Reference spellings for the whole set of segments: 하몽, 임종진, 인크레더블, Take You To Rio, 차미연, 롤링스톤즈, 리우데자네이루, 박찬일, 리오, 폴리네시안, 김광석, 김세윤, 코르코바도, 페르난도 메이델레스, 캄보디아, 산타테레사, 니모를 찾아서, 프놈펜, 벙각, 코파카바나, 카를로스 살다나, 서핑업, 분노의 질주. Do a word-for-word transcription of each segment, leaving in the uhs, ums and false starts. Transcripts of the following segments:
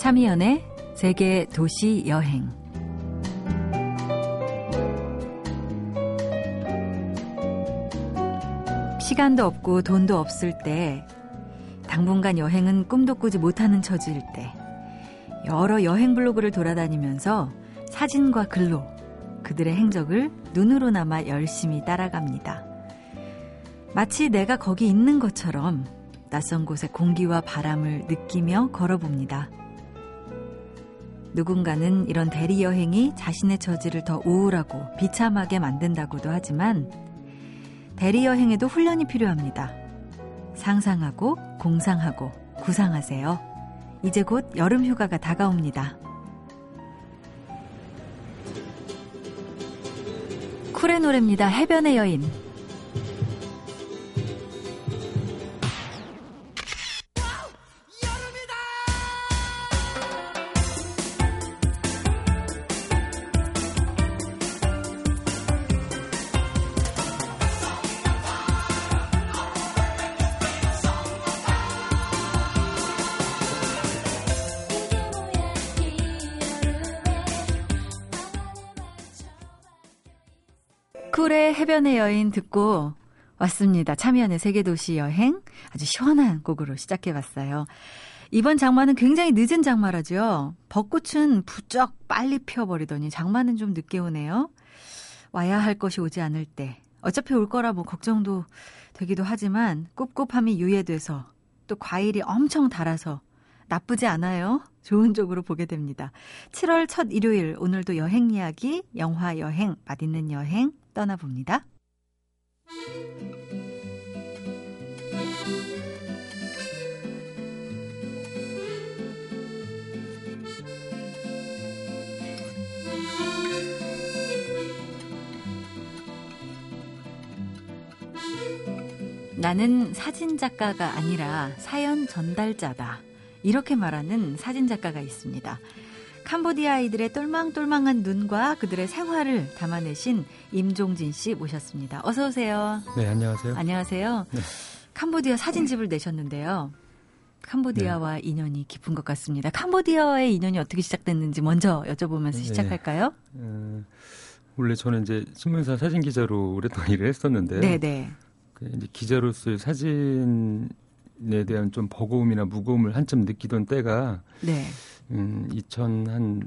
차미연의 세계 도시 여행. 시간도 없고 돈도 없을 때, 당분간 여행은 꿈도 꾸지 못하는 처지일 때, 여러 여행 블로그를 돌아다니면서 사진과 글로 그들의 행적을 눈으로나마 열심히 따라갑니다. 마치 내가 거기 있는 것처럼 낯선 곳의 공기와 바람을 느끼며 걸어봅니다. 누군가는 이런 대리여행이 자신의 처지를 더 우울하고 비참하게 만든다고도 하지만 대리여행에도 훈련이 필요합니다. 상상하고 공상하고 구상하세요. 이제 곧 여름휴가가 다가옵니다. 쿨의 노래입니다. 해변의 여인. 쿨의 해변의 여인 듣고 왔습니다. 차미연의 세계도시 여행, 아주 시원한 곡으로 시작해봤어요. 이번 장마는 굉장히 늦은 장마라죠. 벚꽃은 부쩍 빨리 피어버리더니 장마는 좀 늦게 오네요. 와야 할 것이 오지 않을 때, 어차피 올 거라 뭐 걱정도 되기도 하지만 꿉꿉함이 유예돼서 또 과일이 엄청 달아서 나쁘지 않아요. 좋은 쪽으로 보게 됩니다. 칠월 첫 일요일, 오늘도 여행 이야기, 영화 여행, 맛있는 여행 떠나봅니다. 나는 사진작가가 아니라 사연 전달자다. 이렇게 말하는 사진작가가 있습니다. 캄보디아 아이들의 똘망똘망한 눈과 그들의 생활을 담아내신 임종진 씨 모셨습니다. 어서 오세요. 네, 안녕하세요. 안녕하세요. 네. 캄보디아 사진집을 내셨는데요. 캄보디아와 네. 인연이 깊은 것 같습니다. 캄보디아와의 인연이 어떻게 시작됐는지 먼저 여쭤보면서 시작할까요? 네. 음, 원래 저는 이제 신문사 사진 기자로 오랫동안 일을 했었는데요. 네, 네. 이제 기자로서의 사진 에 대한 좀 버거움이나 무거움을 한참 느끼던 때가 네. 음, 이천 한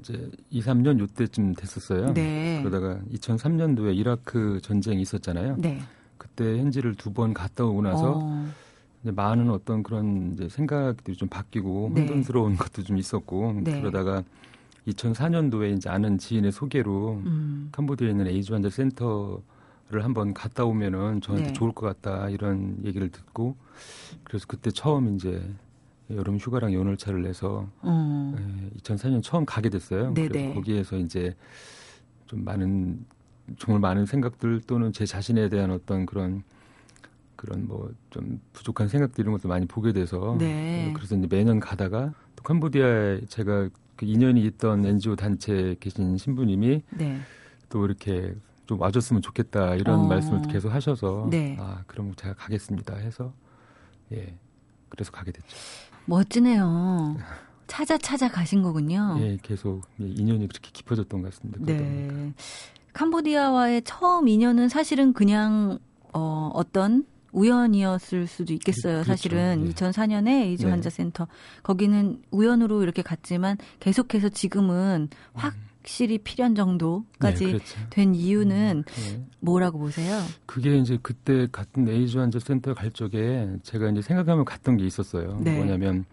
이제 이, 삼 년 요때쯤 됐었어요. 네. 그러다가 이천삼 년도에 이라크 전쟁이 있었잖아요. 네. 그때 현지를 두 번 갔다 오고 나서 어. 이제 많은 어떤 그런 이제 생각들이 좀 바뀌고 네. 혼돈스러운 것도 좀 있었고 네. 그러다가 이천사 년도에 이제 아는 지인의 소개로 음. 캄보디아에 있는 에이즈 환자 센터 를 한번 갔다 오면은 저한테 네. 좋을 것 같다 이런 얘기를 듣고 그래서 그때 처음 이제 여름 휴가랑 연월차를 내서 음. 이천사 년 처음 가게 됐어요. 그래서 거기에서 이제 좀 많은 정말 많은 생각들 또는 제 자신에 대한 어떤 그런 그런 뭐 좀 부족한 생각들 이런 것도 많이 보게 돼서 네. 그래서 이제 매년 가다가 또 캄보디아에 제가 그 인연이 있던 엔지오 단체에 계신 신부님이 네. 또 이렇게 좀 와줬으면 좋겠다 이런 어. 말씀을 계속 하셔서 네. 아 그럼 제가 가겠습니다 해서 예 그래서 가게 됐죠. 멋지네요. 찾아 찾아 가신 거군요. 예 계속 인연이 그렇게 깊어졌던 것 같습니다. 네. 보니까. 캄보디아와의 처음 인연은 사실은 그냥 어, 어떤 우연이었을 수도 있겠어요. 그렇죠. 사실은 네. 이천사 년에 에이즈 환자 네. 센터 거기는 우연으로 이렇게 갔지만 계속해서 지금은 확 음. 확실히 필연 정도까지 네, 그렇죠. 된 이유는 네. 뭐라고 보세요? 그게 이제 그때 같은 에이즈 환자 센터 갈 적에 제가 이제 생각하면 갔던 게 있었어요. 네. 뭐냐면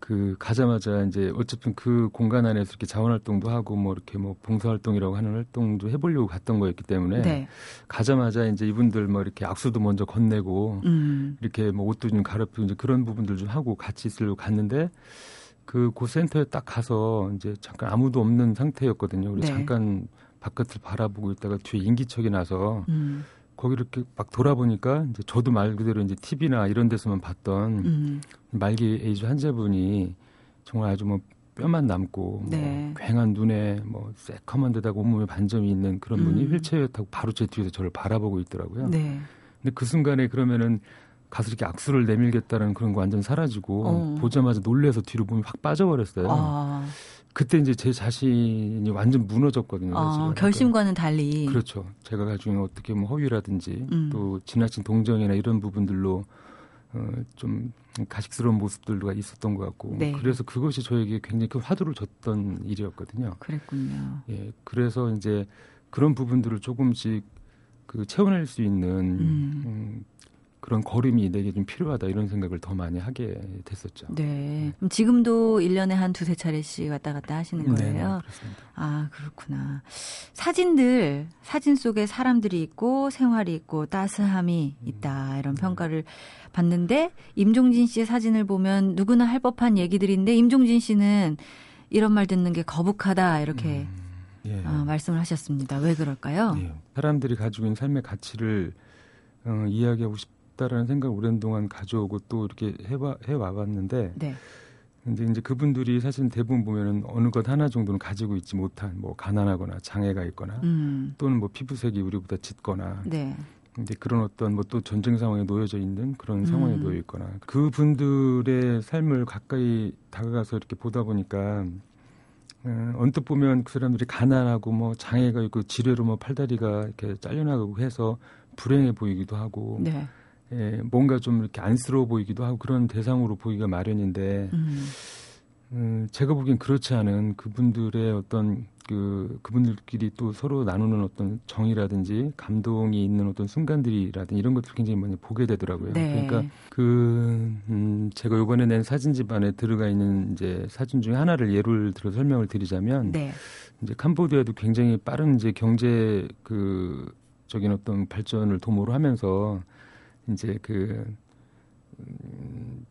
그 가자마자 이제 어쨌든 그 공간 안에서 이렇게 자원 활동도 하고 뭐 이렇게 뭐 봉사 활동이라고 하는 활동도 해보려고 갔던 거였기 때문에 네. 가자마자 이제 이분들 뭐 이렇게 악수도 먼저 건네고 음. 이렇게 뭐 옷도 좀 갈아입고 이제 그런 부분들 좀 하고 같이 있으려고 갔는데. 그 그 센터에 딱 가서 이제 잠깐 아무도 없는 상태였거든요. 그래서 네. 잠깐 바깥을 바라보고 있다가 뒤에 인기척이 나서 음. 거기 이렇게 막 돌아보니까 이제 저도 말 그대로 이제 티비나 이런 데서만 봤던 음. 말기 에이즈 환자분이 정말 아주 뭐 뼈만 남고 네. 뭐 괭한 눈에 뭐 새카만 데다가 온몸에 반점이 있는 그런 음. 분이 휠체어에 타고 바로 제 뒤에서 저를 바라보고 있더라고요. 네. 근데 그 순간에 그러면은 가서 이렇게 악수를 내밀겠다는 그런 거 완전 사라지고 어. 보자마자 놀래서 뒤로 몸이 확 빠져버렸어요. 아. 그때 이제 제 자신이 완전 무너졌거든요. 아, 그러니까. 결심과는 달리. 그렇죠. 제가 가지고 어떻게 뭐 허위라든지 음. 또 지나친 동정이나 이런 부분들로 어, 좀 가식스러운 모습들도 있었던 것 같고 네. 그래서 그것이 저에게 굉장히 큰 화두를 줬던 일이었거든요. 그랬군요. 예, 그래서 이제 그런 부분들을 조금씩 그 채워낼 수 있는 음. 음, 그런 걸음이 내게 좀 필요하다 이런 생각을 더 많이 하게 됐었죠. 네. 네. 그럼 지금도 일 년에 한 두세 차례씩 왔다 갔다 하시는 거예요? 네, 그렇습니다. 아, 그렇구나. 사진들, 사진 속에 사람들이 있고 생활이 있고 따스함이 있다 이런 평가를 네. 받는데 임종진 씨의 사진을 보면 누구나 할 법한 얘기들인데 임종진 씨는 이런 말 듣는 게 거북하다 이렇게 음, 예. 어, 말씀을 하셨습니다. 왜 그럴까요? 예. 사람들이 가지고 있는 삶의 가치를 어, 이야기하고 싶 라는 생각을 오랜동안 가져오고 또 이렇게 해와, 해와봤는데 네. 이제, 이제 그분들이 사실 대부분 보면은 어느 것 하나 정도는 가지고 있지 못한 뭐 가난하거나 장애가 있거나 음. 또는 뭐 피부색이 우리보다 짙거나 네. 이제 그런 어떤 뭐 또 전쟁 상황에 놓여져 있는 그런 상황에 음. 놓여 있거나 그분들의 삶을 가까이 다가가서 이렇게 보다 보니까 음, 언뜻 보면 그 사람들이 가난하고 뭐 장애가 있고 지뢰로 뭐 팔다리가 이렇게 잘려나가고 해서 불행해 보이기도 하고 네. 예, 뭔가 좀 이렇게 안쓰러워 보이기도 하고 그런 대상으로 보기가 마련인데 음. 음, 제가 보기엔 그렇지 않은 그분들의 어떤 그 그분들끼리 또 서로 나누는 어떤 정이라든지 감동이 있는 어떤 순간들이라든지 이런 것들 굉장히 많이 보게 되더라고요. 네. 그러니까 그 음, 제가 이번에 낸 사진집 안에 들어가 있는 이제 사진 중에 하나를 예를 들어 설명을 드리자면 네. 이제 캄보디아도 굉장히 빠른 이제 경제 그 적인 어떤 발전을 도모를 하면서 이제 그, 음,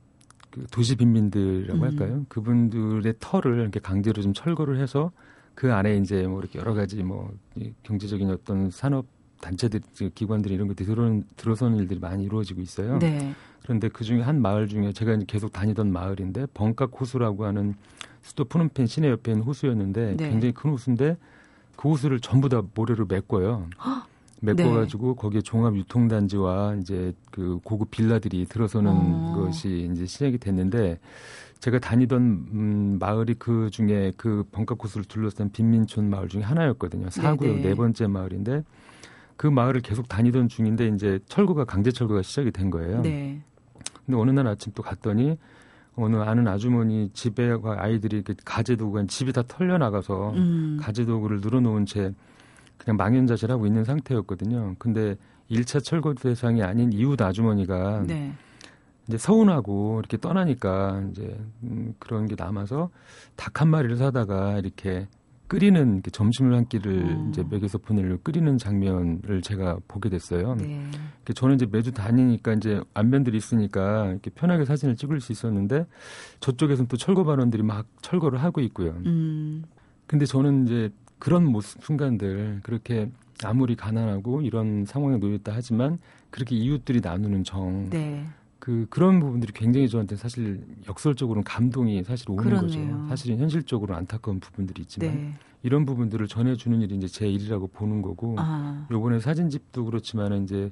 그 도시 빈민들이라고 음. 할까요? 그분들의 털을 이렇게 강제로 좀 철거를 해서 그 안에 이제 뭐 이렇게 여러 가지 뭐 경제적인 어떤 산업 단체들, 기관들이 이런 것들이 들어, 들어서는 일들이 많이 이루어지고 있어요. 네. 그런데 그 중에 한 마을 중에 제가 이제 계속 다니던 마을인데 벙각 호수라고 하는 수도 프놈펜 시내 옆에 있는 호수였는데 네. 굉장히 큰 호수인데 그 호수를 전부 다 모래로 메꿔요. 헉! 메꿔가지고 네. 거기에 종합 유통단지와 이제 그 고급 빌라들이 들어서는 어. 것이 이제 시작이 됐는데 제가 다니던 음, 마을이 그 중에 그 벙카코스를 둘러싼 빈민촌 마을 중에 하나였거든요. 사 구역 네 번째 마을인데 그 마을을 계속 다니던 중인데 이제 철거가 강제 철거가 시작이 된 거예요. 네. 근데 어느 날 아침 또 갔더니 어느 아는 아주머니 집에 아이들이 그 가재도구가 집이 다 털려 나가서 음. 가재도구를 늘어놓은 채 그냥 망연자실하고 있는 상태였거든요. 근데 일 차 철거 대상이 아닌 이웃 아주머니가 네. 이제 서운하고 이렇게 떠나니까 이제 음 그런 게 남아서 닭 한 마리를 사다가 이렇게 끓이는 이렇게 점심을 한 끼를 음. 이제 먹여서 보내려고 끓이는 장면을 제가 보게 됐어요. 네. 저는 이제 매주 다니니까 이제 안면들이 있으니까 이렇게 편하게 사진을 찍을 수 있었는데 저쪽에서는 또 철거 반원들이 막 철거를 하고 있고요. 음. 근데 저는 이제 그런 모습 순간들 그렇게 아무리 가난하고 이런 상황에 놓였다 하지만 그렇게 이웃들이 나누는 정 네. 그, 그런 부분들이 굉장히 저한테 사실 역설적으로는 감동이 사실 오는 그러네요. 거죠. 사실은 현실적으로 안타까운 부분들이 있지만 네. 이런 부분들을 전해주는 일이 이제 제 일이라고 보는 거고 아. 요번에 사진집도 그렇지만 이제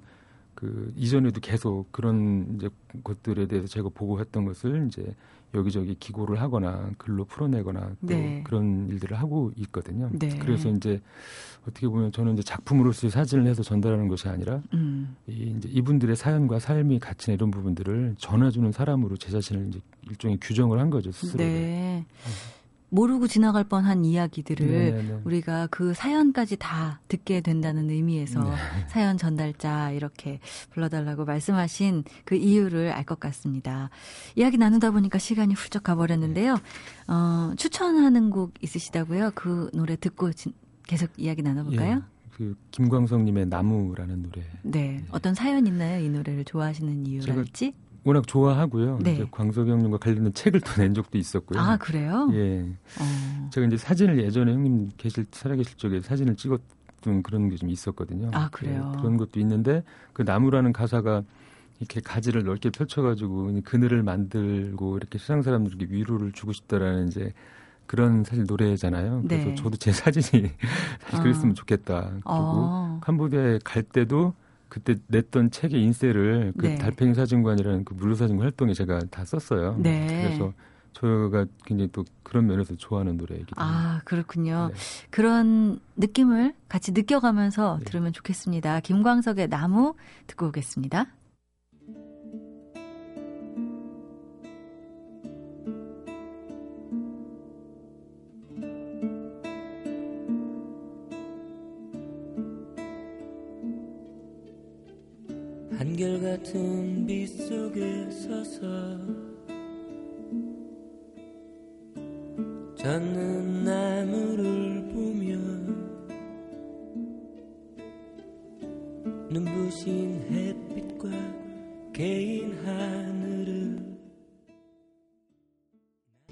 그 이전에도 계속 그런 이제 것들에 대해서 제가 보고했던 것을 이제 여기저기 기고를 하거나 글로 풀어내거나 또 네. 그런 일들을 하고 있거든요. 네. 그래서 이제 어떻게 보면 저는 이제 작품으로서의 사진을 해서 전달하는 것이 아니라 음. 이 이제 이분들의 사연과 삶이 갇힌 이런 부분들을 전해주는 사람으로 제 자신을 이제 일종의 규정을 한 거죠 스스로를. 네. 모르고 지나갈 뻔한 이야기들을 네네. 우리가 그 사연까지 다 듣게 된다는 의미에서 네. 사연 전달자 이렇게 불러달라고 말씀하신 그 이유를 알 것 같습니다. 이야기 나누다 보니까 시간이 훌쩍 가버렸는데요. 네. 어, 추천하는 곡 있으시다고요? 그 노래 듣고 진, 계속 이야기 나눠볼까요? 예. 그 김광석님의 나무라는 노래. 네. 네. 어떤 사연 있나요? 이 노래를 좋아하시는 이유랄지? 워낙 좋아하고요. 네. 이제 광석이 형님과 관련된 책을 또 낸 적도 있었고요. 아 그래요? 예. 어. 제가 이제 사진을 예전에 형님 계실 살아계실 적에 사진을 찍었던 그런 게 좀 있었거든요. 아 그래요? 예, 그런 것도 있는데 그 나무라는 가사가 이렇게 가지를 넓게 펼쳐가지고 그늘을 만들고 이렇게 세상 사람들에게 위로를 주고 싶다라는 이제 그런 사실 노래잖아요. 그래서 네. 저도 제 사진이 사실 그랬으면 어. 좋겠다. 그리고 어. 캄보디아에 갈 때도 그때 냈던 책의 인쇄를 그 네. 달팽이 사진관이라는 그 물류사진관 활동에 제가 다 썼어요. 네. 그래서 저가 굉장히 또 그런 면에서 좋아하는 노래이기도 합니다. 아, 그렇군요. 네. 그런 느낌을 같이 느껴가면서 네. 들으면 좋겠습니다. 김광석의 나무 듣고 오겠습니다. 한결같은 빛 속에 서서 젖는 나무를 보면 눈부신 햇빛과 개인 하늘을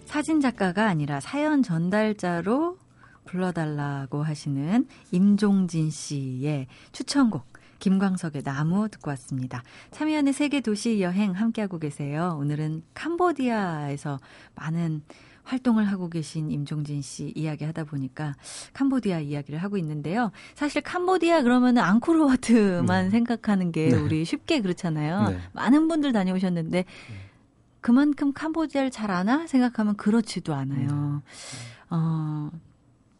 사진작가가 아니라 사연 전달자로 불러달라고 하시는 임종진 씨의 추천곡 김광석의 나무 듣고 왔습니다. 차미연의 세계 도시 여행 함께하고 계세요. 오늘은 캄보디아에서 많은 활동을 하고 계신 임종진 씨 이야기하다 보니까 캄보디아 이야기를 하고 있는데요. 사실 캄보디아 그러면 앙코르와트만 네. 생각하는 게 네. 우리 쉽게 그렇잖아요. 네. 많은 분들 다녀오셨는데 그만큼 캄보디아를 잘 아나? 생각하면 그렇지도 않아요. 네. 어,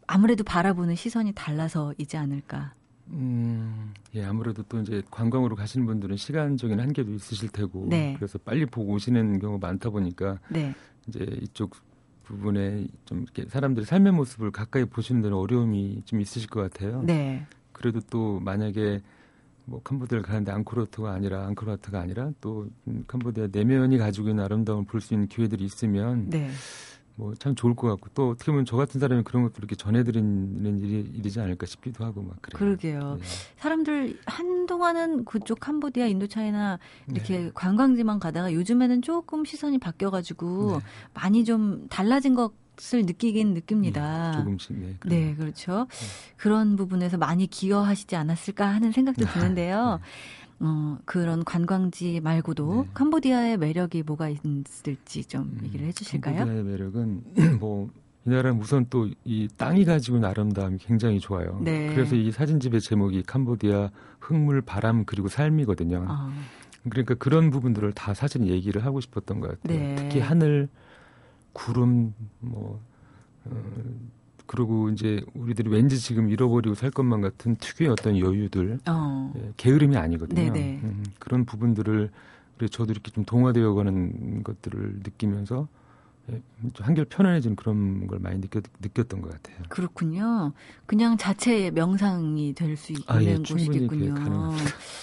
아무래도 바라보는 시선이 달라서이지 않을까. 음, 예, 아무래도 또 이제 관광으로 가시는 분들은 시간적인 한계도 있으실 테고, 네. 그래서 빨리 보고 오시는 경우가 많다 보니까, 네. 이제 이쪽 부분에 좀 이렇게 사람들의 데의 모습을 가까이 보시는 데는 어려움이 좀 있으실 것 같아요. 네. 그래도 또 만약에 뭐 캄보디아를 가는데 앙코르와트가 아니라 앙코르와트가 아니라 또 캄보디아 내면이 가지고 있는 아름다움을 볼 수 있는 기회들이 있으면, 네. 뭐 참 좋을 것 같고 또 어떻게 보면 저 같은 사람이 그런 것도 이렇게 전해드리는 일이, 일이지 않을까 싶기도 하고 막 그래요. 그러게요. 네. 사람들 한동안은 그쪽 캄보디아, 인도차이나 이렇게 네. 관광지만 가다가 요즘에는 조금 시선이 바뀌어가지고 네. 많이 좀 달라진 것을 느끼긴 느낍니다. 네. 조금씩. 네, 네 그렇죠. 네. 그런 부분에서 많이 기여하시지 않았을까 하는 생각도 드는데요. 네. 어, 그런 관광지 말고도 네. 캄보디아의 매력이 뭐가 있을지 좀 얘기를 해주실까요? 음, 캄보디아의 매력은 뭐 이 나라는 우선 또 이 땅이 가지고 있는 아름다움이 굉장히 좋아요. 네. 그래서 이 사진집의 제목이 캄보디아 흙물 바람 그리고 삶이거든요. 아. 그러니까 그런 부분들을 다 사실 얘기를 하고 싶었던 것 같아요. 네. 특히 하늘, 구름, 뭐 어, 그리고 이제 우리들이 왠지 지금 잃어버리고 살 것만 같은 특유의 어떤 여유들, 어. 예, 게으름이 아니거든요. 음, 그런 부분들을 그래서 저도 이렇게 좀 동화되어가는 것들을 느끼면서 예, 한결 편안해지는 그런 걸 많이 느꼈, 느꼈던 것 같아요. 그렇군요. 그냥 자체의 명상이 될 수 있는 아, 예, 곳이겠군요.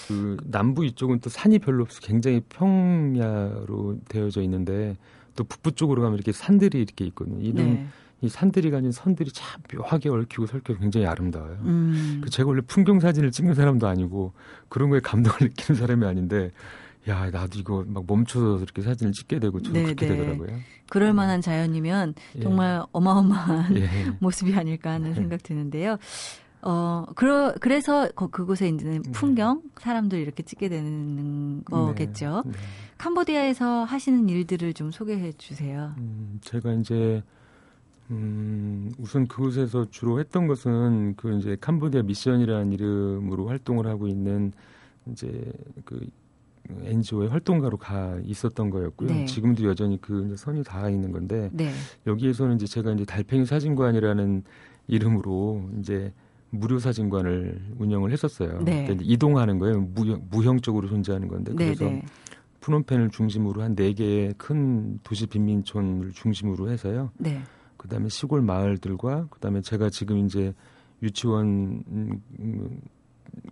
그 남부 이쪽은 또 산이 별로 없어 굉장히 평야로 되어져 있는데 또 북부 쪽으로 가면 이렇게 산들이 이렇게 있거든요. 이런 네. 이 산들이 가진 선들이 참 묘하게 얽히고 설켜서 굉장히 아름다워요. 음. 그 제가 원래 풍경 사진을 찍는 사람도 아니고 그런 거에 감동을 느끼는 사람이 아닌데 야 나도 이거 막 멈춰서 이렇게 사진을 찍게 되고 저도 네네. 그렇게 되더라고요. 그럴 만한 자연이면 예. 정말 어마어마한 예. 모습이 아닐까 하는 생각 드는데요. 어, 그러, 그래서 그, 그곳에 이제 풍경, 네. 사람들 이렇게 찍게 되는 거겠죠. 네. 네. 캄보디아에서 하시는 일들을 좀 소개해 주세요. 음, 제가 이제 음, 우선 그곳에서 주로 했던 것은 그 이제 캄보디아 미션이라는 이름으로 활동을 하고 있는 이제 그 엔지오의 활동가로 가 있었던 거였고요. 네. 지금도 여전히 그 선이 닿아 있는 건데 네. 여기에서는 이제 제가 이제 달팽이 사진관이라는 이름으로 이제 무료 사진관을 운영을 했었어요. 네. 그러니까 이동하는 거예요. 무형, 무형적으로 존재하는 건데 그래서. 네, 네. 프놈펜을 중심으로 한 네 개의 큰 도시 빈민촌을 중심으로 해서요. 네. 그다음에 시골 마을들과 그다음에 제가 지금 이제 유치원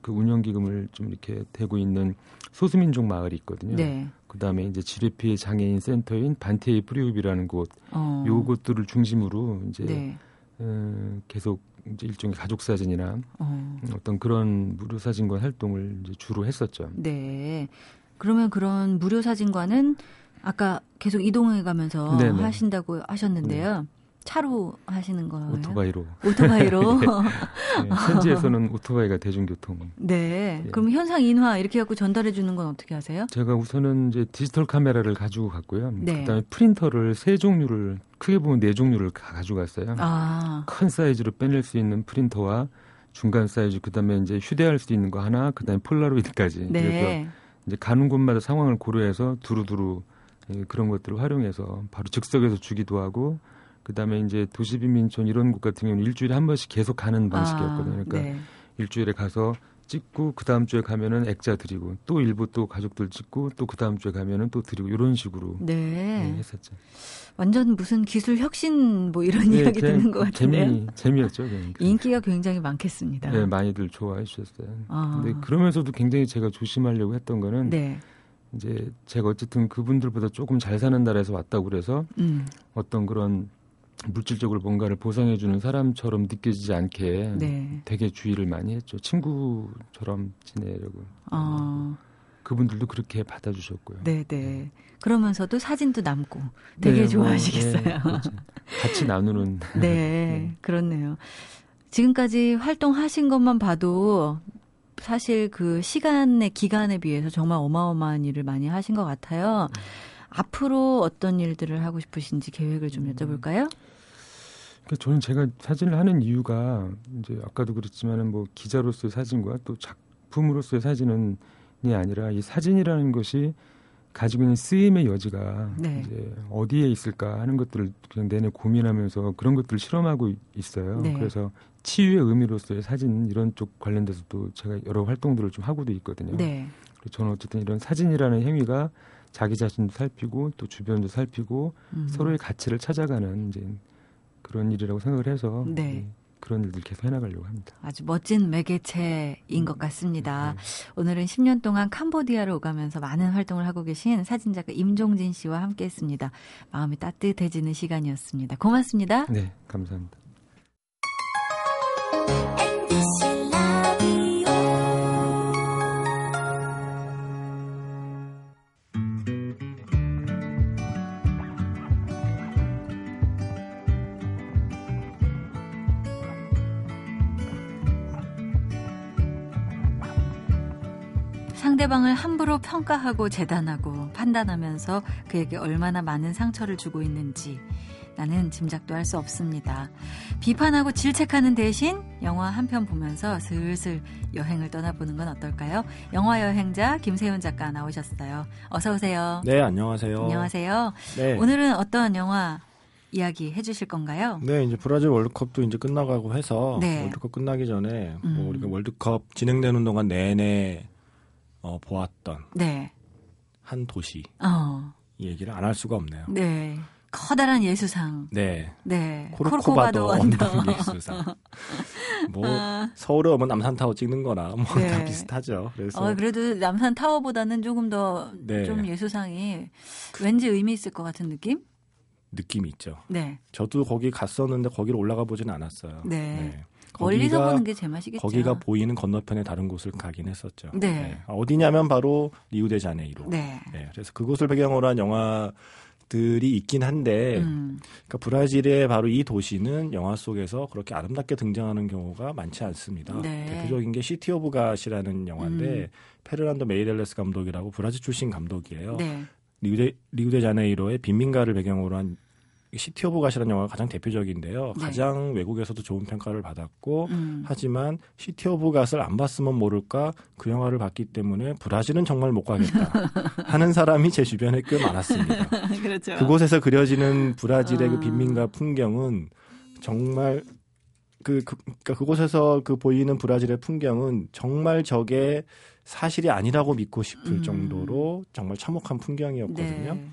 그 운영 기금을 좀 이렇게 대고 있는 소수민족 마을이 있거든요. 네. 그다음에 이제 지뢰 피해 장애인 센터인 반테이 프리웁이라는 곳, 어. 요것들을 중심으로 이제 네. 음, 계속 이제 일종의 가족 사진이나 어. 어떤 그런 무료 사진관 활동을 이제 주로 했었죠. 네. 그러면 그런 무료 사진관은 아까 계속 이동해 가면서 네네. 하신다고 하셨는데요. 네. 차로 하시는 거예요? 오토바이로. 오토바이로? 예. 예. 현지에서는 오토바이가 대중교통. 네. 예. 그럼 현상 인화 이렇게 갖고 전달해 주는 건 어떻게 하세요? 제가 우선은 이제 디지털 카메라를 가지고 갔고요. 네. 그다음에 프린터를 세 종류를 크게 보면 네 종류를 가지고 갔어요. 아. 큰 사이즈로 빼낼 수 있는 프린터와 중간 사이즈, 그다음에 이제 휴대할 수 있는 거 하나, 그다음에 폴라로이드까지. 네. 그래서 이제 가는 곳마다 상황을 고려해서 두루두루 그런 것들을 활용해서 바로 즉석에서 주기도 하고, 그다음에 이제 도시빈민촌 이런 곳 같은 경우는 일주일에 한 번씩 계속 가는 방식이었거든요. 그러니까 네. 일주일에 가서 찍고 그 다음 주에 가면은 액자 드리고 또 일부 또 가족들 찍고 또 그 다음 주에 가면은 또 드리고 이런 식으로 네. 네, 했었죠. 완전 무슨 기술 혁신 뭐 이런 네, 이야기 제, 듣는 것 같은데요. 재미 재미였죠. 그러니까. 인기가 굉장히 많겠습니다. 네, 많이들 좋아해 주셨어요. 아. 근데 그러면서도 굉장히 제가 조심하려고 했던 거는 네. 이제 제가 어쨌든 그분들보다 조금 잘 사는 나라에서 왔다고 그래서 음. 어떤 그런 물질적으로 뭔가를 보상해주는 사람처럼 느껴지지 않게 네. 되게 주의를 많이 했죠. 친구처럼 지내려고. 어. 그분들도 그렇게 받아주셨고요. 네네. 네. 그러면서도 사진도 남고 되게 네, 좋아하시겠어요. 네, 그렇죠. 같이 나누는. 네, 네, 그렇네요. 지금까지 활동하신 것만 봐도 사실 그 시간의 기간에 비해서 정말 어마어마한 일을 많이 하신 것 같아요. 네. 앞으로 어떤 일들을 하고 싶으신지 계획을 좀 여쭤볼까요? 그러니까 저는 제가 사진을 하는 이유가 이제 아까도 그랬지만은 뭐 기자로서의 사진과 또 작품으로서의 사진이 아니라 이 사진이라는 것이 가지고 있는 쓰임의 여지가 네. 이제 어디에 있을까 하는 것들을 그냥 내내 고민하면서 그런 것들을 실험하고 있어요. 네. 그래서 치유의 의미로서의 사진 이런 쪽 관련돼서도 제가 여러 활동들을 좀 하고도 있거든요. 네. 저는 어쨌든 이런 사진이라는 행위가 자기 자신도 살피고 또 주변도 살피고 음. 서로의 가치를 찾아가는 이제 그런 일이라고 생각을 해서 네. 그런 일들 계속 해나가려고 합니다. 아주 멋진 매개체인 것 같습니다. 네. 오늘은 십 년 동안 캄보디아로 오가면서 많은 활동을 하고 계신 사진작가 임종진 씨와 함께했습니다. 마음이 따뜻해지는 시간이었습니다. 고맙습니다. 네, 감사합니다. 상대방을 함부로 평가하고 재단하고 판단하면서 그에게 얼마나 많은 상처를 주고 있는지 나는 짐작도 할 수 없습니다. 비판하고 질책하는 대신 영화 한 편 보면서 슬슬 여행을 떠나보는 건 어떨까요? 영화 여행자 김세윤 작가 나오셨어요. 어서 오세요. 네, 안녕하세요. 안녕하세요. 네. 오늘은 어떤 영화 이야기 해주실 건가요? 네, 이제 브라질 월드컵도 이제 끝나가고 해서 네. 월드컵 끝나기 전에 음. 뭐 우리가 월드컵 진행되는 동안 내내 어, 보았던 네. 한 도시 어. 얘기를 안 할 수가 없네요. 네, 커다란 예술상. 네, 네. 코르코바도 언덕 예술상. 뭐 아. 서울에 오면 남산타워 찍는 거나 뭐 다 네. 비슷하죠. 그래서 어, 그래도 남산타워보다는 조금 더 좀 네. 예술상이 왠지 의미 있을 것 같은 느낌? 느낌이 있죠. 네. 저도 거기 갔었는데 거기를 올라가 보진 않았어요. 네. 네. 멀리서 보는 게 제맛이겠죠. 거기가 보이는 건너편에 다른 곳을 가긴 했었죠. 네. 네. 어디냐면 바로 리우데자네이루. 네. 네. 그래서 그곳을 배경으로 한 영화들이 있긴 한데 음. 그러니까 브라질의 바로 이 도시는 영화 속에서 그렇게 아름답게 등장하는 경우가 많지 않습니다. 네. 대표적인 게 시티 오브 갓이라는 영화인데 음. 페르난도 메이델레스 감독이라고 브라질 출신 감독이에요. 네. 리우데, 리우데자네이루의 빈민가를 배경으로 한 시티 오브 갓이라는 영화가 가장 대표적인데요. 네. 가장 외국에서도 좋은 평가를 받았고 음. 하지만 시티 오브 갓을 안 봤으면 모를까 그 영화를 봤기 때문에 브라질은 정말 못 가겠다 하는 사람이 제 주변에 꽤 많았습니다. 그렇죠. 그곳에서 그려지는 브라질의 아. 그 빈민가 풍경은 정말 그, 그, 그러니까 그곳에서 그 보이는 브라질의 풍경은 정말 저게 사실이 아니라고 믿고 싶을 음. 정도로 정말 참혹한 풍경이었거든요. 네.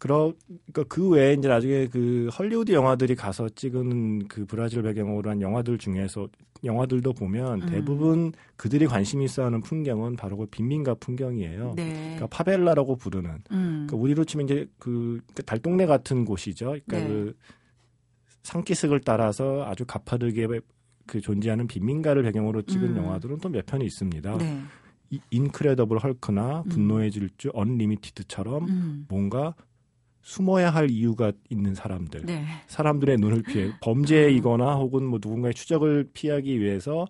그러, 그러니까 그 외에 이제 나중에 그 헐리우드 영화들이 가서 찍은 그 브라질 배경으로 한 영화들 중에서 영화들도 보면 음. 대부분 그들이 관심 있어 하는 풍경은 바로 그 빈민가 풍경이에요. 네. 그러니까 파벨라라고 부르는. 음. 그러니까 우리로 치면 이제 그 달동네 같은 곳이죠. 그러니까 네. 그 산기슭을 따라서 아주 가파르게 그 존재하는 빈민가를 배경으로 찍은 음. 영화들은 또 몇 편이 있습니다. 네. 이, 인크레더블 헐크나 분노의 질주, 음. 언리미티드처럼 음. 뭔가 숨어야 할 이유가 있는 사람들, 네. 사람들의 눈을 피해 범죄이거나 혹은 뭐 누군가의 추적을 피하기 위해서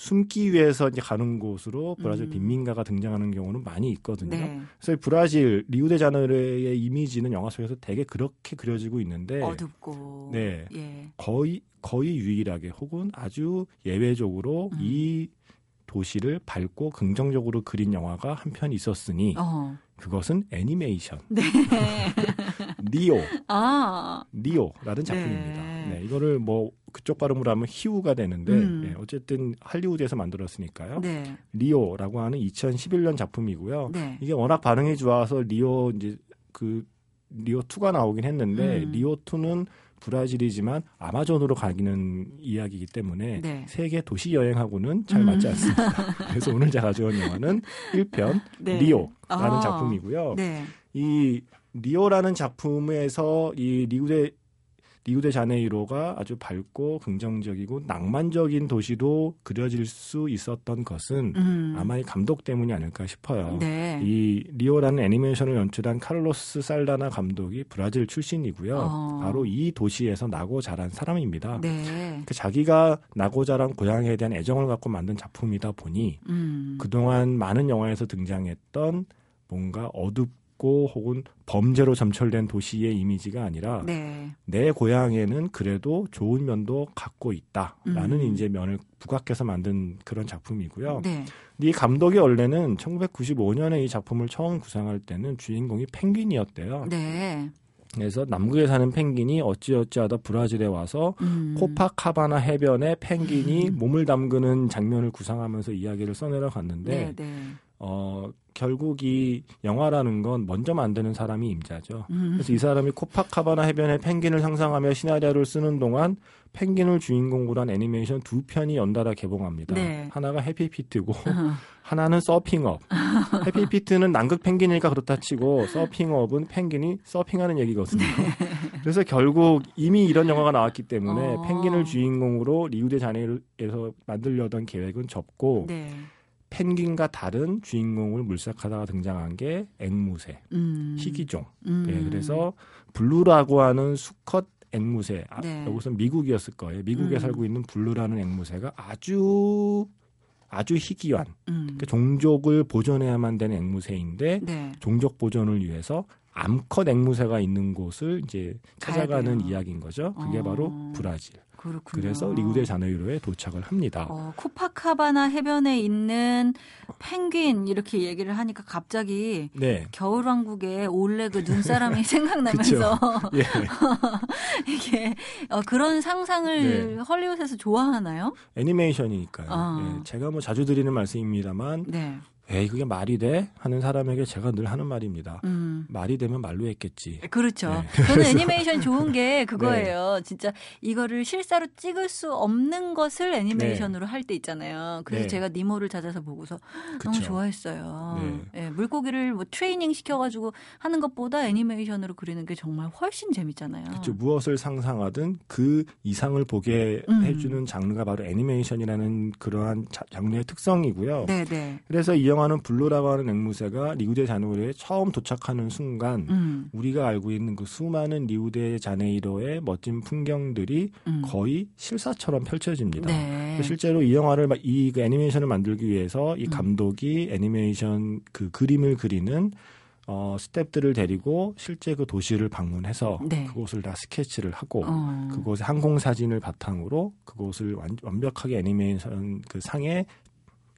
숨기 위해서 이제 가는 곳으로 브라질 음. 빈민가가 등장하는 경우는 많이 있거든요. 네. 그래서 브라질 리우데자네이루의 이미지는 영화 속에서 되게 그렇게 그려지고 있는데 어둡고 네 예. 거의 거의 유일하게 혹은 아주 예외적으로 음. 이 도시를 밝고 긍정적으로 그린 영화가 한 편 있었으니 어허. 그것은 애니메이션 네. 리오 아. 리오라는 작품입니다. 네. 네, 이거를 뭐 그쪽 발음으로 하면 히우가 되는데 음. 네, 어쨌든 할리우드에서 만들었으니까요. 네. 리오라고 하는 이천십일 년 작품이고요. 네. 이게 워낙 반응이 좋아서 리오 이제 그 리오 투가 나오긴 했는데 음. 리오 투는 브라질이지만 아마존으로 가기는 이야기이기 때문에 네. 세계 도시 여행하고는 잘 맞지 음. 않습니다. 그래서 오늘 제가 가져온 영화는 일 편 네. 리오라는 아. 작품이고요. 네. 이 리오라는 작품에서 이 리우데 리우데자네이루가 아주 밝고 긍정적이고 낭만적인 도시로 그려질 수 있었던 것은 음. 아마 이 감독 때문이 아닐까 싶어요. 네. 이 리오라는 애니메이션을 연출한 카를로스 살다나 감독이 브라질 출신이고요. 어. 바로 이 도시에서 나고 자란 사람입니다. 네. 그 자기가 나고 자란 고향에 대한 애정을 갖고 만든 작품이다 보니 음. 그동안 많은 영화에서 등장했던 뭔가 어둡 혹은 범죄로 점철된 도시의 이미지가 아니라 네. 내 고향에는 그래도 좋은 면도 갖고 있다라는 음. 이제 면을 부각해서 만든 그런 작품이고요. 네. 이 감독이 원래는 천구백구십오 년에 이 작품을 처음 구상할 때는 주인공이 펭귄이었대요. 네. 그래서 남극에 사는 펭귄이 어찌어찌하다 브라질에 와서 음. 코파카바나 해변에 펭귄이 음. 몸을 담그는 장면을 구상하면서 이야기를 써내려 갔는데 네, 네. 어, 결국 이 영화라는 건 먼저 만드는 사람이 임자죠. 음. 그래서 이 사람이 코파카바나 해변에 펭귄을 상상하며 시나리오를 쓰는 동안 펭귄을 주인공으로 한 애니메이션 두 편이 연달아 개봉합니다. 네. 하나가 해피피트고 어. 하나는 서핑업. 해피피트는 남극 펭귄이니까 그렇다 치고 서핑업은 펭귄이 서핑하는 얘기거든요. 네. 그래서 결국 이미 이런 영화가 나왔기 때문에 어. 펭귄을 주인공으로 리우데자네이루에서 만들려던 계획은 접고 네. 펭귄과 다른 주인공을 물색하다가 등장한 게 앵무새, 음. 희귀종. 음. 네, 그래서 블루라고 하는 수컷 앵무새. 아, 네. 여기서 미국이었을 거예요. 미국에 음. 살고 있는 블루라는 앵무새가 아주 아주 희귀한 음. 그러니까 종족을 보존해야만 되는 앵무새인데 네. 종족 보존을 위해서 암컷 앵무새가 있는 곳을 이제 찾아가는 이야기인 거죠. 그게 어. 바로 브라질. 그렇군요. 그래서 리우데자네이루에 도착을 합니다. 어, 코파카바나 해변에 있는 펭귄 이렇게 얘기를 하니까 갑자기 네. 겨울왕국에 올레 그 눈사람이 생각나면서 예. 이게 어, 그런 상상을 네. 헐리우드에서 좋아하나요? 애니메이션이니까요. 어. 예, 제가 뭐 자주 드리는 말씀입니다만 네. 에이 그게 말이 돼? 하는 사람에게 제가 늘 하는 말입니다. 음. 말이 되면 말로 했겠지. 그렇죠. 네. 저는 애니메이션 좋은 게 그거예요. 네. 진짜 이거를 실사로 찍을 수 없는 것을 애니메이션으로 네. 할 때 있잖아요. 그래서 네. 제가 니모를 찾아서 보고서 그쵸. 너무 좋아했어요. 네. 네, 물고기를 뭐 트레이닝 시켜가지고 하는 것보다 애니메이션으로 그리는 게 정말 훨씬 재밌잖아요. 그렇죠. 무엇을 상상하든 그 이상을 보게 음. 해주는 장르가 바로 애니메이션이라는 그러한 자, 장르의 특성이고요. 네, 네. 그래서 이 영화 하는 블루라고 하는 앵무새가 리우데자네이루에 처음 도착하는 순간 음. 우리가 알고 있는 그 수많은 리우데자네이루의 멋진 풍경들이 음. 거의 실사처럼 펼쳐집니다. 네. 실제로 이 영화를 이 그 애니메이션을 만들기 위해서 이 감독이 애니메이션 그 그림을 그리는 어, 스태프들을 데리고 실제 그 도시를 방문해서 네. 그곳을 다 스케치를 하고 어. 그곳의 항공사진을 바탕으로 그곳을 완, 완벽하게 애니메이션 그 상에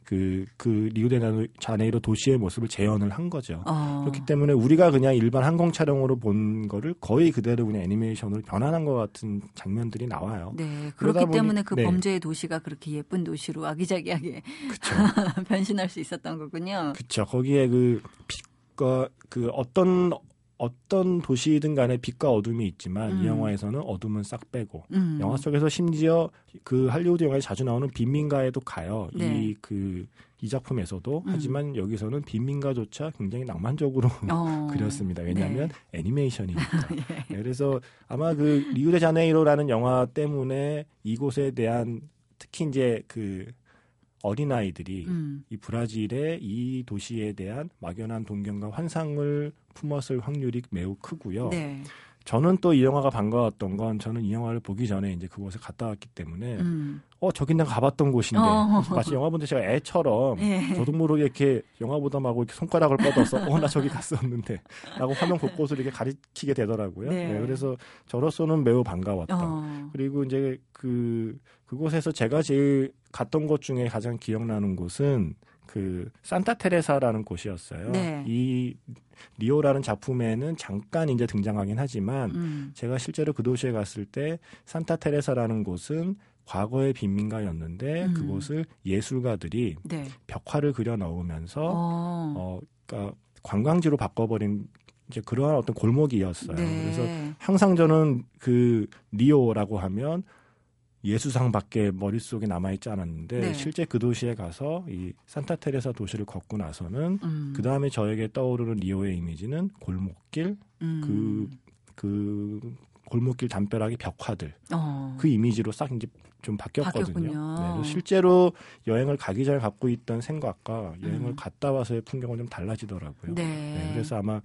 그, 그 리우데자네이루 도시의 모습을 재현을 한 거죠. 어. 그렇기 때문에 우리가 그냥 일반 항공 촬영으로 본 거를 거의 그대로 그냥 애니메이션으로 변환한 것 같은 장면들이 나와요. 네, 그렇기 보니, 때문에 그 네. 범죄의 도시가 그렇게 예쁜 도시로 아기자기하게 변신할 수 있었던 거군요. 그렇죠. 거기에 그 빛과 그 어떤 어떤 도시든 간에 빛과 어둠이 있지만 음. 이 영화에서는 어둠은 싹 빼고 음. 영화 속에서 심지어 그 할리우드 영화에 자주 나오는 빈민가에도 가요. 네. 이 그 이 작품에서도 음. 하지만 여기서는 빈민가조차 굉장히 낭만적으로 어. 그렸습니다. 왜냐하면 네. 애니메이션이니까. 예. 그래서 아마 그 리우데자네이루라는 영화 때문에 이곳에 대한 특히 이제 그 어린아이들이 음. 이 브라질의 이 도시에 대한 막연한 동경과 환상을 품었을 확률이 매우 크고요. 네. 저는 또 이 영화가 반가웠던 건 저는 이 영화를 보기 전에 이제 그곳에 갔다 왔기 때문에 음. 어 저긴 내가 가봤던 곳인데 어허허. 마치 영화 본데 제가 애처럼 예. 저도 모르게 이렇게 영화 보다마고 이렇게 손가락을 뻗어서 어 나 저기 갔었는데라고 화면 곳곳을 이렇게 가리키게 되더라고요. 네. 네, 그래서 저로서는 매우 반가웠다. 어. 그리고 이제 그 그곳에서 제가 제일 갔던 곳 중에 가장 기억나는 곳은 그 산타테레사라는 곳이었어요. 네. 이 리오라는 작품에는 잠깐 이제 등장하긴 하지만 음. 제가 실제로 그 도시에 갔을 때 산타테레사라는 곳은 과거의 빈민가였는데 음. 그곳을 예술가들이 네. 벽화를 그려 넣으면서 어. 어, 그러니까 관광지로 바꿔버린 이제 그러한 어떤 골목이었어요. 네. 그래서 항상 저는 그 리오라고 하면 예수상밖에 머릿속에 남아있지 않았는데 네. 실제 그 도시에 가서 이 산타테레사 도시를 걷고 나서는 음. 그 다음에 저에게 떠오르는 리오의 이미지는 골목길, 음. 그, 그 골목길 담벼락의 벽화들 어. 그 이미지로 싹 이제 좀 바뀌었거든요. 네, 실제로 여행을 가기 전에 갖고 있던 생각과 여행을 음. 갔다 와서의 풍경은 좀 달라지더라고요. 네. 네, 그래서 아마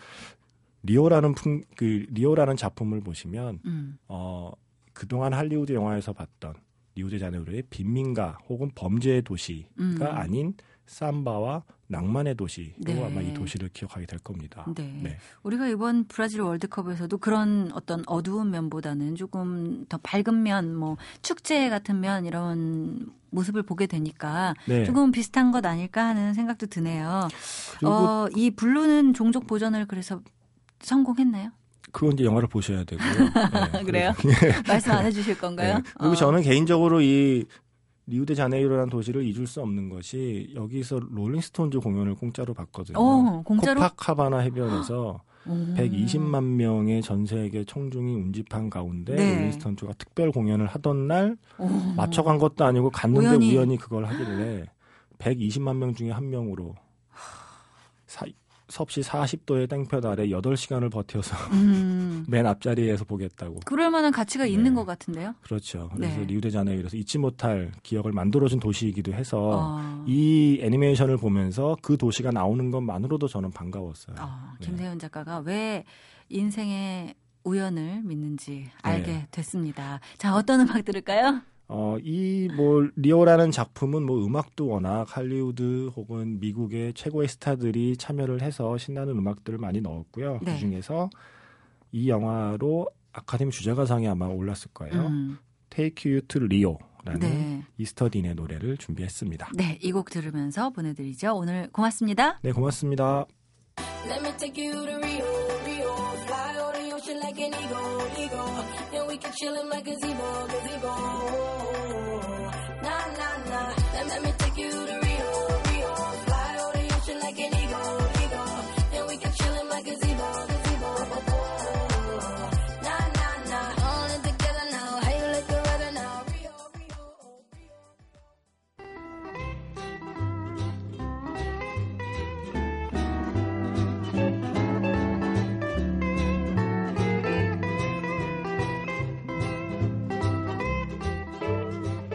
리오라는 풍, 그 리오라는 작품을 보시면 음. 어. 그동안 할리우드 영화에서 봤던 리우데자네이루의 빈민가 혹은 범죄의 도시가 음. 아닌 삼바와 낭만의 도시로 네. 아마 이 도시를 기억하게 될 겁니다. 네. 네. 우리가 이번 브라질 월드컵에서도 그런 어떤 어두운 면보다는 조금 더 밝은 면, 뭐 축제 같은 면 이런 모습을 보게 되니까 네. 조금 비슷한 것 아닐까 하는 생각도 드네요. 어, 이 블루는 종족 보전을 그래서 성공했나요? 그건 이제 영화를 보셔야 되고요. 네, 그래요? 말씀 안 해주실 건가요? 네. 그리고 어. 저는 개인적으로 이 리우데자네이루라는 도시를 잊을 수 없는 것이 여기서 롤링스톤즈 공연을 공짜로 봤거든요. 어, 공짜로? 코파카바나 해변에서 음. 백이십만 명의 전 세계 청중이 운집한 가운데 네. 롤링스톤즈가 특별 공연을 하던 날 오. 맞춰간 것도 아니고 갔는데 우연히, 우연히 그걸 하길래 백이십만 명 중에 한 명으로 사... 섭씨 사십 도의 땡볕 아래 여덟 시간을 버텨서 음. 맨 앞자리에서 보겠다고. 그럴 만한 가치가 네. 있는 것 같은데요. 그렇죠. 그래서 네. 리우데자네이루에서 잊지 못할 기억을 만들어준 도시이기도 해서 어. 이 애니메이션을 보면서 그 도시가 나오는 것만으로도 저는 반가웠어요. 어, 김세윤 네. 작가가 왜 인생의 우연을 믿는지 알게 네. 됐습니다. 자, 어떤 음악 들을까요? 어, 이, 뭐, 리오라는 작품은 뭐 음악도 워낙 할리우드 혹은 미국의 최고의 스타들이 참여를 해서 신나는 음악들을 많이 넣었고요. 네. 그 중에서 이 영화로 아카데미 주제가상에 아마 올랐을 거예요. 음. Take You To Rio 라는 네. 이스터딘의 노래를 준비했습니다. 네, 이 곡 들으면서 보내드리죠. 오늘 고맙습니다. 네, 고맙습니다. Let me take you to Rio, Rio. Fly on the ocean like an eagle, eagle. And we can chill in like a gazebo, gazebo. Let me take you to Rio, Rio. Fly over the ocean like an eagle, eagle. And we can chill in my gazebo, gazebo. Nah, nah, nah. All in together now. How you like the weather now? Rio, Rio, Rio.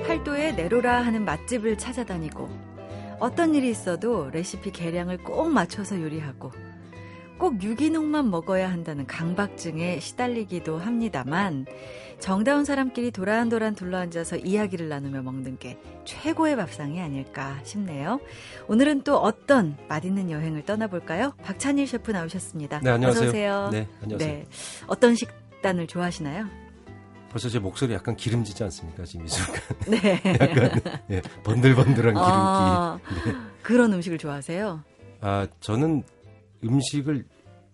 팔도에 내로라 하는 맛집을 찾아다니고 어떤 일이 있어도 레시피 계량을 꼭 맞춰서 요리하고 꼭 유기농만 먹어야 한다는 강박증에 시달리기도 합니다만 정다운 사람끼리 도란도란 둘러앉아서 이야기를 나누며 먹는 게 최고의 밥상이 아닐까 싶네요. 오늘은 또 어떤 맛있는 여행을 떠나볼까요? 박찬일 셰프 나오셨습니다. 네, 안녕하세요. 어서 오세요. 네, 안녕하세요. 네, 어떤 식단을 좋아하시나요? 벌써 제 목소리 약간 기름지지 않습니까? 지금 이 순간. 네. 약간 네, 번들번들한 아, 기름기. 네. 그런 음식을 좋아하세요? 아, 저는 음식을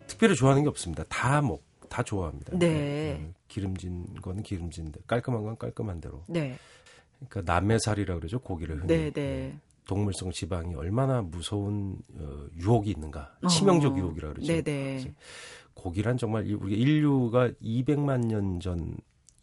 특별히 좋아하는 게 없습니다. 다 먹, 다 좋아합니다. 네. 네. 기름진 건 기름진데 깔끔한 건 깔끔한 대로. 네. 그러니까 남해살이라고 그러죠. 고기를. 네, 네. 동물성 지방이 얼마나 무서운 유혹이 있는가. 치명적 어, 유혹이라고 그러죠. 네, 네. 고기란 정말 우리 인류가 이백만 년 전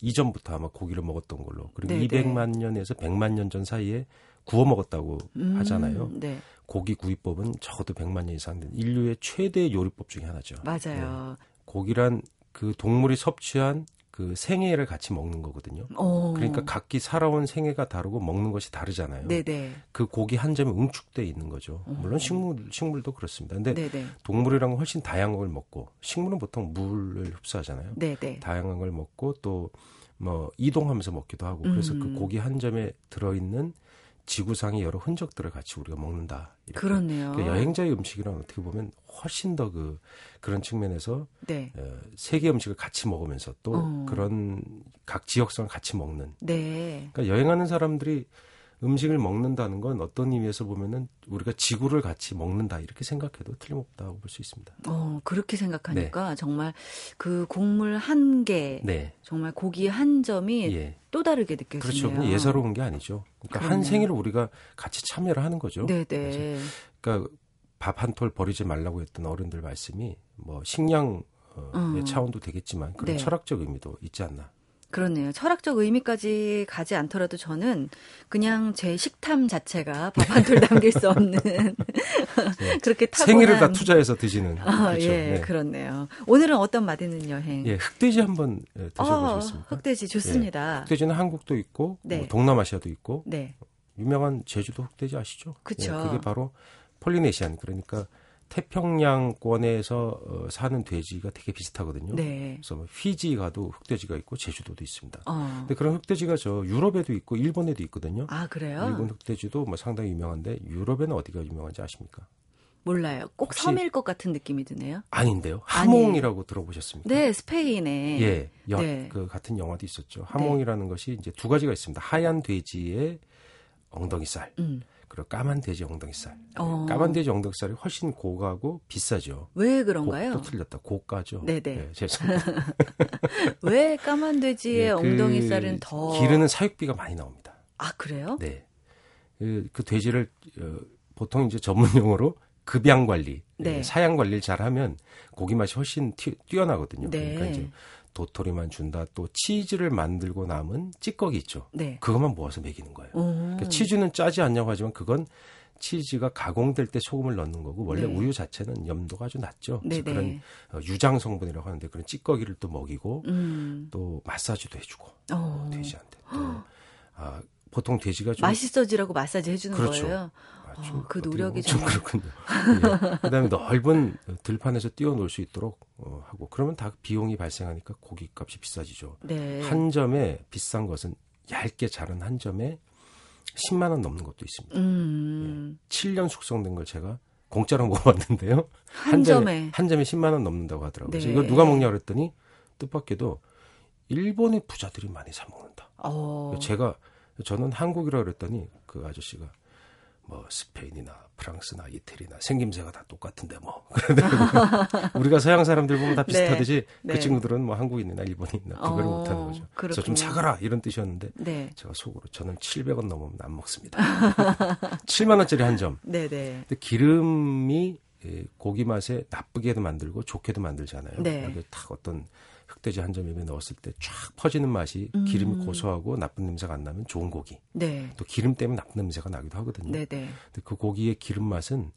이전부터 아마 고기를 먹었던 걸로. 그리고 네네. 이백만 년에서 백만 년 전 사이에 구워 먹었다고 음, 하잖아요. 네. 고기 구이법은 적어도 백만 년 이상 된 인류의 최대 요리법 중에 하나죠. 맞아요. 네. 고기란 그 동물이 섭취한 그 생애를 같이 먹는 거거든요. 오. 그러니까 각기 살아온 생애가 다르고 먹는 것이 다르잖아요. 네네. 그 고기 한 점이 응축돼 있는 거죠. 오. 물론 식물, 식물도 그렇습니다. 근데 네네. 동물이랑은 훨씬 다양한 걸 먹고, 식물은 보통 물을 흡수하잖아요. 네네. 다양한 걸 먹고 또 뭐 이동하면서 먹기도 하고, 그래서 음. 그 고기 한 점에 들어있는 지구상의 여러 흔적들을 같이 우리가 먹는다. 이렇게. 그렇네요. 그러니까 여행자의 음식이랑 어떻게 보면 훨씬 더 그, 그런 측면에서 네. 어, 세계 음식을 같이 먹으면서 또 어. 그런 각 지역성을 같이 먹는. 네. 그러니까 여행하는 사람들이 음식을 먹는다는 건 어떤 의미에서 보면은 우리가 지구를 같이 먹는다 이렇게 생각해도 틀림없다고 볼 수 있습니다. 어, 그렇게 생각하니까 네. 정말 그 곡물 한 개, 네. 정말 고기 한 점이 예. 또 다르게 느껴지네요. 그렇죠. 그냥 예사로운 게 아니죠. 그러니까 그러네. 한 생일을 우리가 같이 참여를 하는 거죠. 네네. 그러니까 밥 한 톨 버리지 말라고 했던 어른들 말씀이 뭐 식량의 어. 차원도 되겠지만 그런 네. 철학적 의미도 있지 않나. 그렇네요. 철학적 의미까지 가지 않더라도 저는 그냥 제 식탐 자체가 밥 한 톨 남길 수 없는 네. 그렇게 타고난. 생일을 다 투자해서 드시는. 아, 그렇죠. 예, 네. 그렇네요. 오늘은 어떤 맛있는 여행? 예, 흑돼지 한번 드셔보시겠습니까? 어, 흑돼지 좋습니다. 예, 흑돼지는 한국도 있고 네. 뭐 동남아시아도 있고 네. 유명한 제주도 흑돼지 아시죠? 그렇죠. 예, 그게 바로 폴리네시안, 그러니까 태평양권에서 사는 돼지가 되게 비슷하거든요. 네. 그래서 피지 가도 흑돼지가 있고 제주도도 있습니다. 어. 근데 그런 흑돼지가 저 유럽에도 있고 일본에도 있거든요. 아, 그래요? 일본 흑돼지도 뭐 상당히 유명한데 유럽에는 어디가 유명한지 아십니까? 몰라요. 꼭 혹시... 섬일 것 같은 느낌이 드네요. 아닌데요. 하몽이라고 아니. 들어보셨습니까? 네, 스페인에. 예, 여, 네. 그 같은 영화도 있었죠. 하몽이라는 네. 것이 이제 두 가지가 있습니다. 하얀 돼지의 엉덩이살. 음. 그리고 까만 돼지 엉덩이살. 어. 까만 돼지 엉덩이살이 훨씬 고가고 비싸죠. 왜 그런가요? 고, 또 틀렸다. 고가죠. 네네. 네, 죄송합니다. 왜 까만 돼지의 네, 엉덩이살은 그 더. 기르는 사육비가 많이 나옵니다. 아, 그래요? 네. 그, 그 돼지를 어, 보통 이제 전문용어로 급양 관리, 네. 사양 관리를 잘하면 고기 맛이 훨씬 튀, 뛰어나거든요. 네. 그러니까 이제 도토리만 준다. 또 치즈를 만들고 남은 찌꺼기 있죠. 네. 그것만 모아서 먹이는 거예요. 그러니까 치즈는 짜지 않냐고 하지만 그건 치즈가 가공될 때 소금을 넣는 거고 원래 네. 우유 자체는 염도가 아주 낮죠. 그래서 그런 유장 성분이라고 하는데 그런 찌꺼기를 또 먹이고 음. 또 마사지도 해주고 어. 돼지한테. 또, 아, 보통 돼지가 좀 맛있어지라고 마사지 해주는 그렇죠. 거예요. 어, 그 노력이 좀 정말... 그렇군요. 예. 그다음에 넓은 들판에서 뛰어놀 수 있도록 어, 하고 그러면 다 비용이 발생하니까 고기값이 비싸지죠. 네. 한 점에 비싼 것은 얇게 자른 한 점에 십만 원 넘는 것도 있습니다. 음... 예. 칠 년 숙성된 걸 제가 공짜로 먹어봤는데요. 한, 한 점에 한 점에 십만 원 넘는다고 하더라고요. 네. 이거 누가 먹냐 그랬더니 뜻밖에도 일본의 부자들이 많이 사 먹는다. 어... 제가 저는 한국이라 그랬더니 그 아저씨가 뭐 스페인이나 프랑스나 이태리나 생김새가 다 똑같은데 뭐 우리가 서양 사람들 보면 다 비슷하듯이 네, 네. 그 친구들은 뭐 한국인이나 일본인이나 구별을 어, 못하는 거죠. 그렇군요. 그래서 좀 사가라 이런 뜻이었는데 네. 제가 속으로 저는 칠백 원 넘으면 안 먹습니다. 칠만 원짜리 한 점. 네, 네. 근데 기름이 고기 맛에 나쁘게도 만들고 좋게도 만들잖아요. 네. 이게 딱 어떤 흑돼지 한 점에 넣었을 때 쫙 퍼지는 맛이 기름이 음. 고소하고 나쁜 냄새가 안 나면 좋은 고기. 네. 또 기름 때문에 나쁜 냄새가 나기도 하거든요. 네네. 근데 그 고기의 기름 맛은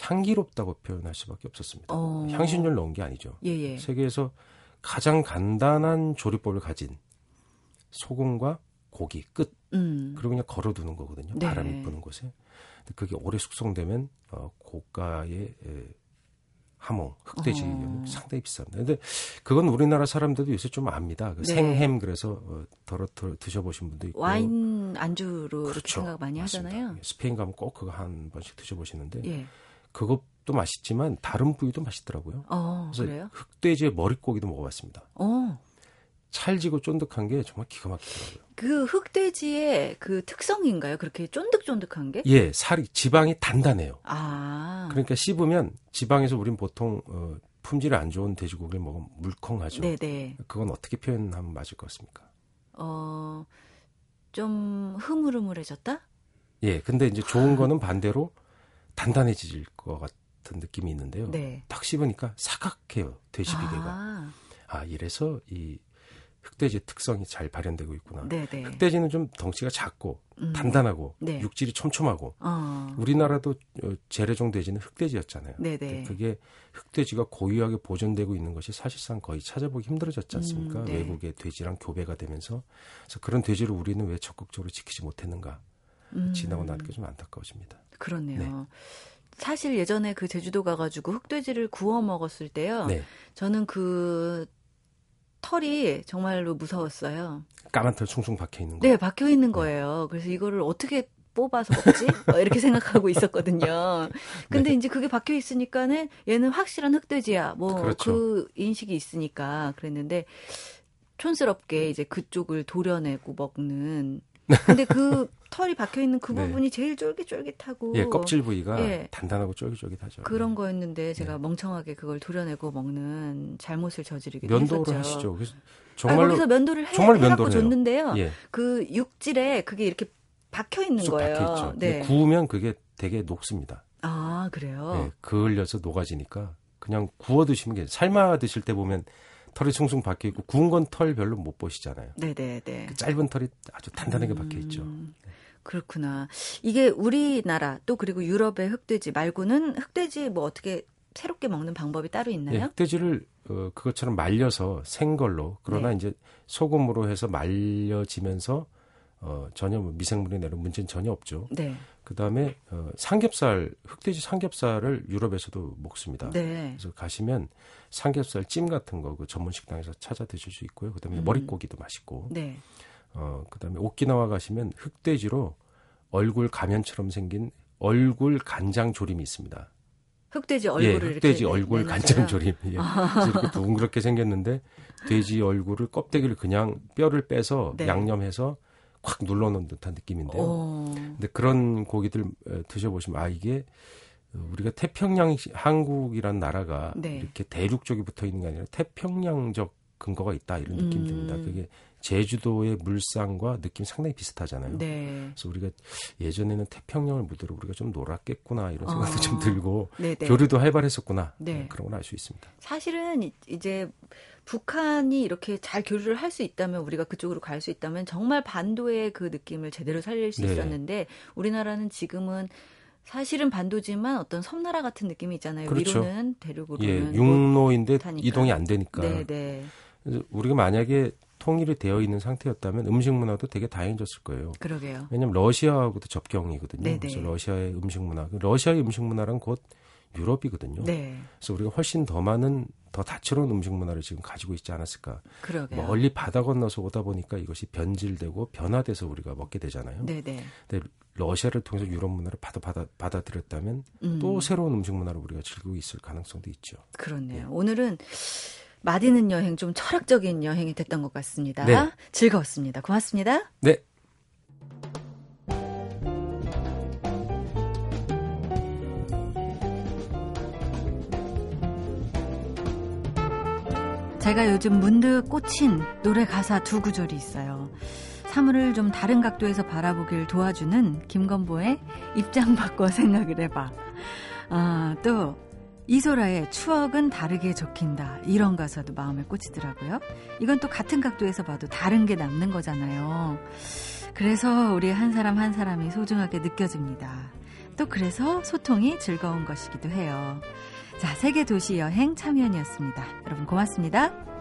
향기롭다고 표현할 수밖에 없었습니다. 어. 향신료를 넣은 게 아니죠. 예예. 세계에서 가장 간단한 조리법을 가진 소금과 고기 끝. 음. 그리고 그냥 걸어두는 거거든요. 네. 바람이 부는 곳에. 근데 그게 오래 숙성되면 고가의 하몽, 흑돼지 어. 상당히 비쌉니다. 근데 그건 우리나라 사람들도 요새 좀 압니다. 그 네. 생햄 그래서 덜어 드셔보신 분도 있고 와인 안주로 그렇죠. 생각 많이 맞습니다. 하잖아요. 스페인 가면 꼭 그거 한 번씩 드셔보시는데 예. 그것도 맛있지만 다른 부위도 맛있더라고요. 어, 그래서 그래요? 흑돼지의 머릿고기도 먹어봤습니다. 어. 찰지고 쫀득한 게 정말 기가 막히더라고요. 그 흑돼지의 그 특성인가요? 그렇게 쫀득쫀득한 게? 예, 살이 지방이 단단해요. 아. 그러니까 씹으면 지방에서 우린 보통 어, 품질이 안 좋은 돼지고기를 먹으면 물컹하죠. 네네. 그건 어떻게 표현하면 맞을 것 같습니까? 어, 좀 흐물흐물해졌다? 예, 근데 이제 좋은 거는 반대로 단단해질 것 같은 느낌이 있는데요. 네. 딱 씹으니까 사각해요, 돼지 비계가. 아, 아 이래서 이 흑돼지의 특성이 잘 발현되고 있구나. 네네. 흑돼지는 좀 덩치가 작고 음. 단단하고 네. 육질이 촘촘하고 어. 우리나라도 재래종 돼지는 흑돼지였잖아요. 근데 그게 흑돼지가 고유하게 보존되고 있는 것이 사실상 거의 찾아보기 힘들어졌지 않습니까? 음, 네. 외국의 돼지랑 교배가 되면서 그래서 그런 돼지를 우리는 왜 적극적으로 지키지 못했는가. 음. 지나고 나니까 좀 안타까워집니다. 그렇네요. 네. 사실 예전에 그 제주도 가가지고 흑돼지를 구워 먹었을 때요. 네. 저는 그 털이 정말로 무서웠어요. 까만 털 숭숭 박혀 있는 거. 네, 박혀 있는 거예요. 네. 그래서 이거를 어떻게 뽑아서 먹지? 이렇게 생각하고 있었거든요. 근데 네. 이제 그게 박혀 있으니까는 얘는 확실한 흑돼지야. 뭐 그렇죠. 그 인식이 있으니까 그랬는데 촌스럽게 이제 그쪽을 도려내고 먹는. 근데 그 털이 박혀있는 그 부분이 네. 제일 쫄깃쫄깃하고 예, 껍질 부위가 예. 단단하고 쫄깃쫄깃하죠. 그런 거였는데 제가 네. 멍청하게 그걸 도려내고 먹는 잘못을 저지르게 됐었죠. 면도를 하시죠. 그래서 정말로, 아, 거기서 면도를 해, 정말 해갖고 줬는데요. 예. 그 육질에 그게 이렇게 박혀있는 거예요. 박혀있죠. 네. 구우면 그게 되게 녹습니다. 아 그래요? 네, 그을려서 녹아지니까 그냥 구워 드시는 게 삶아 드실 때 보면 털이 숭숭 박혀 있고 구운 건 털 별로 못 보시잖아요. 네네네. 그 짧은 털이 아주 단단하게 박혀 있죠. 음, 그렇구나. 이게 우리나라 또 그리고 유럽의 흑돼지 말고는 흑돼지 뭐 어떻게 새롭게 먹는 방법이 따로 있나요? 네, 흑돼지를 어, 그것처럼 말려서 생걸로 그러나 네. 이제 소금으로 해서 말려지면서 어, 전혀 미생물이 내는 문제는 전혀 없죠. 네. 그 다음에 어, 삼겹살, 흑돼지 삼겹살을 유럽에서도 먹습니다. 네. 그래서 가시면 삼겹살 찜 같은 거 그 전문 식당에서 찾아 드실 수 있고요. 그 다음에 음. 머릿고기도 맛있고. 네. 어, 그 다음에 오키나와 가시면 흑돼지로 얼굴 가면처럼 생긴 얼굴 간장 조림이 있습니다. 흑돼지 얼굴을 예, 흑돼지 이렇게 얼굴 내놨어요? 간장 조림. 예. 그래서 이렇게 둥그렇게 생겼는데 돼지 얼굴을 껍데기를 그냥 뼈를 빼서 네. 양념해서 확 눌러놓은 듯한 느낌인데요. 오. 근데 그런 고기들 드셔보시면 아 이게 우리가 태평양 한국이라는 나라가 네. 이렇게 대륙 쪽이 붙어 있는 게 아니라 태평양적 근거가 있다 이런 느낌이 음. 듭니다. 그게 제주도의 물상과 느낌 상당히 비슷하잖아요. 네. 그래서 우리가 예전에는 태평양을 무대로 우리가 좀 놀았겠구나 이런 생각도 어. 좀 들고 네네. 교류도 활발했었구나 네. 그런 걸 알 수 있습니다. 사실은 이제 북한이 이렇게 잘 교류를 할 수 있다면 우리가 그쪽으로 갈 수 있다면 정말 반도의 그 느낌을 제대로 살릴 수 네. 있었는데 우리나라는 지금은 사실은 반도지만 어떤 섬나라 같은 느낌이 있잖아요. 그렇죠. 위로는 대륙으로는 예, 육로인데 타니까. 이동이 안 되니까. 네네. 그래서 우리가 만약에 통일이 되어 있는 상태였다면 음식 문화도 되게 다양해졌을 거예요. 그러게요. 왜냐하면 러시아하고도 접경이거든요. 네네. 그래서 러시아의 음식 문화, 러시아의 음식 문화랑 곧 유럽이거든요. 네. 그래서 우리가 훨씬 더 많은 더 다채로운 음식 문화를 지금 가지고 있지 않았을까. 그러게요. 멀리 바다 건너서 오다 보니까 이것이 변질되고 변화돼서 우리가 먹게 되잖아요. 네네. 근데 러시아를 통해서 유럽 문화를 받아, 받아, 받아들였다면 음. 또 새로운 음식 문화를 우리가 즐기고 있을 가능성도 있죠. 그렇네요. 네. 오늘은 마디는 여행 좀 철학적인 여행이 됐던 것 같습니다. 네. 즐거웠습니다. 고맙습니다. 네. 제가 요즘 문득 꽂힌 노래 가사 두 구절이 있어요. 사물을 좀 다른 각도에서 바라보길 도와주는 김건보의 입장 바꿔 생각을 해봐. 아, 또 이소라의 추억은 다르게 적힌다. 이런 가사도 마음에 꽂히더라고요. 이건 또 같은 각도에서 봐도 다른 게 남는 거잖아요. 그래서 우리 한 사람 한 사람이 소중하게 느껴집니다. 또 그래서 소통이 즐거운 것이기도 해요. 자, 세계 도시 여행 차미연이었습니다. 여러분 고맙습니다.